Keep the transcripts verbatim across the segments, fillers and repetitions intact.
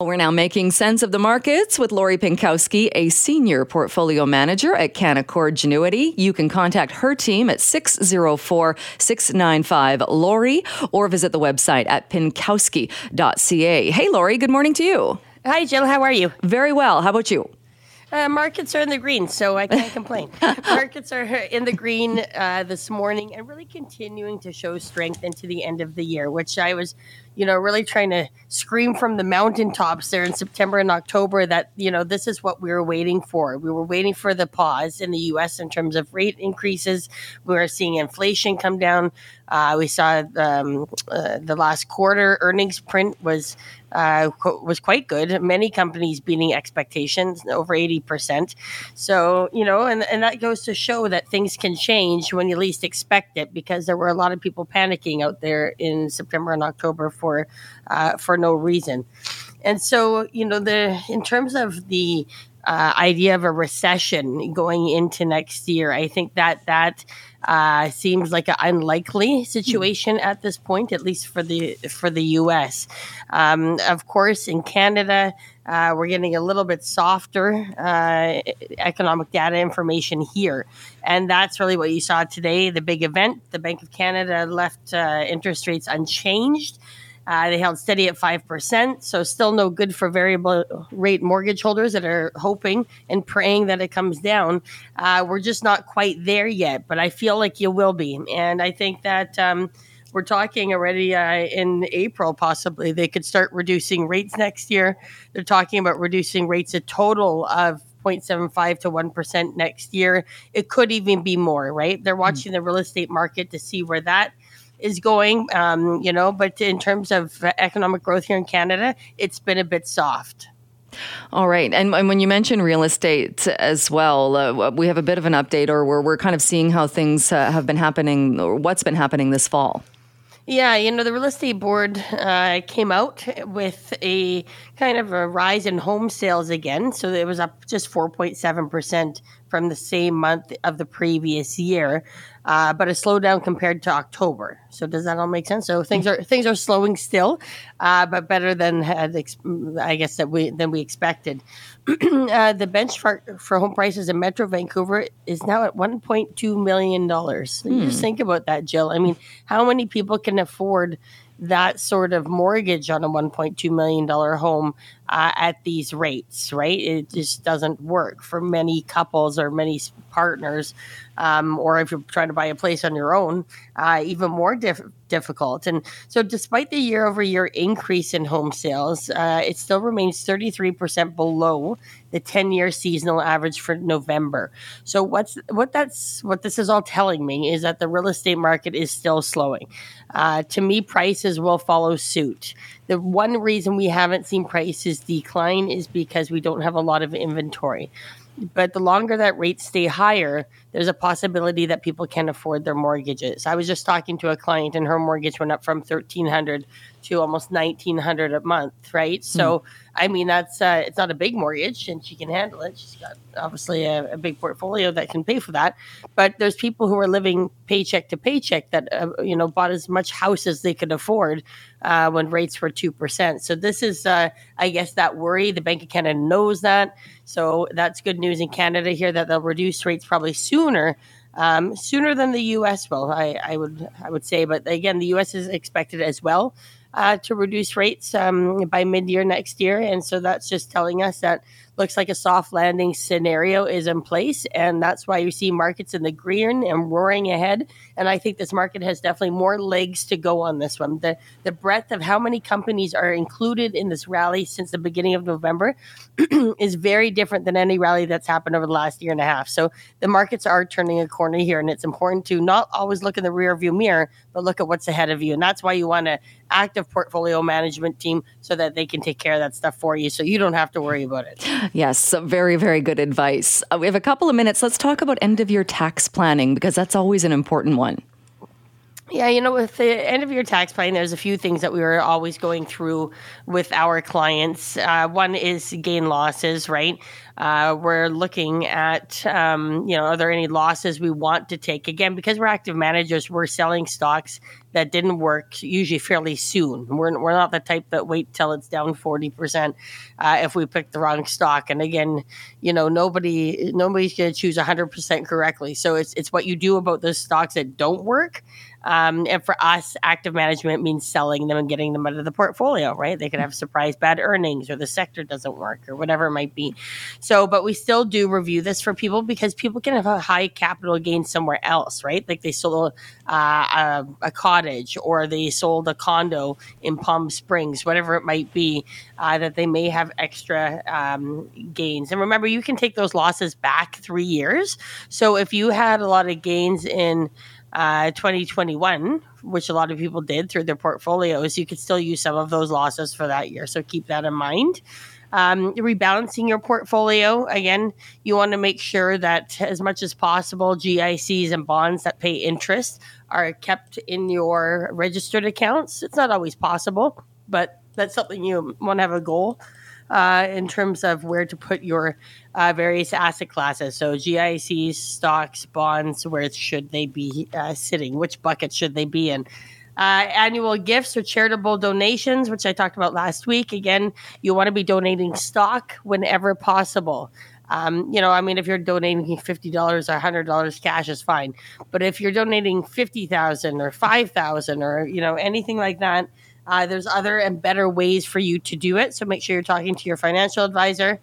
We're now making sense of the markets with Lori Pinkowski, a senior portfolio manager at Canaccord Genuity. You can contact her team at six oh four, six nine five, Lori or visit the website at Pinkowski dot C A. Hey, Lori, good morning to you. Hi, Jill. How are you? Very well. How about you? Uh, markets are in the green, so I can't complain. Markets are in the green uh, this morning and really continuing to show strength into the end of the year, which I was, you know, really trying to scream from the mountaintops there in September and October that, you know, this is what we were waiting for. We were waiting for the pause in the U S in terms of rate increases. We were seeing inflation come down. Uh, we saw um, uh, the last quarter earnings print was uh, qu- was quite good. Many companies beating expectations, over eighty percent. So, you know, and, and that goes to show that things can change when you least expect it, because there were a lot of people panicking out there in September and October for uh, for no reason. And so, you know, the in terms of the uh, idea of a recession going into next year, I think that that uh, seems like an unlikely situation at this point, at least for the for the U S. Um, of course, in Canada, uh, we're getting a little bit softer uh, economic data information here. And that's really what you saw today, the big event. The Bank of Canada left uh, interest rates unchanged. Uh, they held steady at five percent, so still no good for variable rate mortgage holders that are hoping and praying that it comes down. Uh, we're just not quite there yet, but I feel like you will be. And I think that um, we're talking already uh, in April, possibly. They could start reducing rates next year. They're talking about reducing rates a total of zero point seven five to one percent next year. It could even be more, right? They're watching mm-hmm. the real estate market to see where that is going, um, you know, but in terms of economic growth here in Canada, it's been a bit soft. All right. And, and when you mention real estate as well, uh, we have a bit of an update, or we're, we're kind of seeing how things uh, have been happening, or what's been happening this fall. Yeah, you know, the real estate board uh, came out with a kind of a rise in home sales again. So it was up just four point seven percent from the same month of the previous year, uh, but a slowdown compared to October. So does that all make sense? So things are things are slowing still, uh, but better than had ex- I guess that we than we expected. uh, the benchmark for home prices in Metro Vancouver is now at one point two million dollars. Hmm. You just think about that, Jill. I mean, how many people can afford that sort of mortgage on a one point two million dollars home uh, at these rates, right? It just doesn't work for many couples or many partners. Um, or if you're trying to buy a place on your own, uh, even more diff- difficult. And so despite the year-over-year increase in home sales, uh, it still remains thirty-three percent below the ten-year seasonal average for November. So what's what that's what this is all telling me is that the real estate market is still slowing. Uh, to me, prices will follow suit. The one reason we haven't seen prices decline is because we don't have a lot of inventory. But the longer that rates stay higher, there's a possibility that people can't afford their mortgages. I was just talking to a client, and her mortgage went up from thirteen hundred dollars to almost nineteen hundred dollars a month, right? Mm. So, I mean, that's uh, it's not a big mortgage, and she can handle it. She's got, obviously, a, a big portfolio that can pay for that. But there's people who are living paycheck to paycheck that, uh, you know, bought as much house as they could afford uh, when rates were two percent. So this is, uh, I guess, that worry. The Bank of Canada knows that. So that's good news in Canada here that they'll reduce rates probably soon. Sooner, um, sooner than the U S will, I, I would, I would say. But again, the U S is expected as well uh, to reduce rates um, by mid-year next year, and so that's just telling us that looks like a soft landing scenario is in place. And that's why you see markets in the green and roaring ahead. And I think this market has definitely more legs to go on this one. The the breadth of how many companies are included in this rally since the beginning of November is very different than any rally that's happened over the last year and a half. So the markets are turning a corner here. And it's important to not always look in the rearview mirror, but look at what's ahead of you. And that's why you want an active portfolio management team so that they can take care of that stuff for you so you don't have to worry about it. Yes, very, very good advice. Uh, we have a couple of minutes. Let's talk about end-of-year tax planning, because that's always an important one. Yeah, you know, with the end of your tax plan, there's a few things that we were always going through with our clients. Uh, one is gain losses, right? Uh, we're looking at, um, you know, are there any losses we want to take? Again, because we're active managers, we're selling stocks that didn't work usually fairly soon. We're we're not the type that wait till it's down forty percent uh, if we pick the wrong stock. And again, you know, nobody nobody's going to choose one hundred percent correctly. So it's it's what you do about those stocks that don't work. Um, and for us, active management means selling them and getting them out of the portfolio, right? They could have surprise bad earnings, or the sector doesn't work, or whatever it might be. So, but we still do review this for people, because people can have a high capital gain somewhere else, right? Like they sold uh, a, a cottage, or they sold a condo in Palm Springs, whatever it might be, uh, that they may have extra um, gains. And remember, you can take those losses back three years. So if you had a lot of gains in Uh, twenty twenty-one, which a lot of people did through their portfolios, you could still use some of those losses for that year. So keep that in mind. Um, rebalancing your portfolio. Again, you want to make sure that as much as possible, G I Cs and bonds that pay interest are kept in your registered accounts. It's not always possible, but that's something you want to have a goal uh, in terms of where to put your Uh, various asset classes. So G I Cs, stocks, bonds, where should they be uh, sitting? Which bucket should they be in? Uh, annual gifts or charitable donations, which I talked about last week. Again, you want to be donating stock whenever possible. Um, you know, I mean, if you're donating fifty dollars or one hundred dollars cash is fine. But if you're donating fifty thousand dollars or five thousand dollars or, you know, anything like that, uh, there's other and better ways for you to do it. So make sure you're talking to your financial advisor.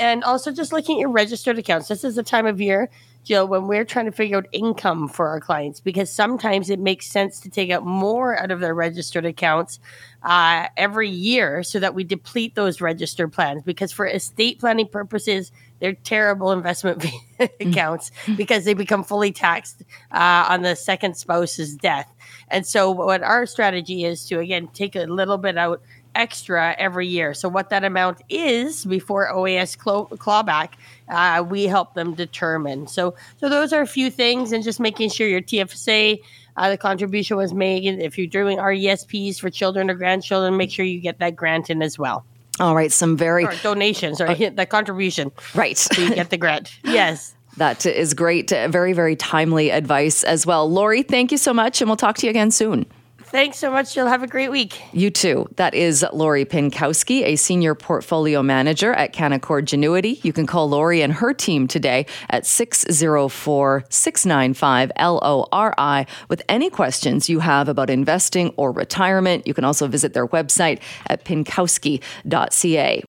And also just looking at your registered accounts. This is the time of year, Jill, when we're trying to figure out income for our clients, because sometimes it makes sense to take out more out of their registered accounts uh, every year so that we deplete those registered plans, because for estate planning purposes, they're terrible investment accounts because they become fully taxed uh, on the second spouse's death. And so what our strategy is to, again, take a little bit out extra every year. So what that amount is before O A S claw- clawback, uh, we help them determine. So so those are a few things, and just making sure your T F S A, uh, the contribution was made. And if you're doing R E S Ps for children or grandchildren, make sure you get that grant in as well. All right, some very... Or donations, or uh, the contribution. Right. So you get the grant. Yes. That is great. Very, very timely advice as well. Lori, thank you so much, and we'll talk to you again soon. Thanks so much. You'll have a great week. You too. That is Lori Pinkowski, a senior portfolio manager at Canaccord Genuity. You can call Lori and her team today at six oh four, six nine five, L O R I with any questions you have about investing or retirement. You can also visit their website at Pinkowski dot C A.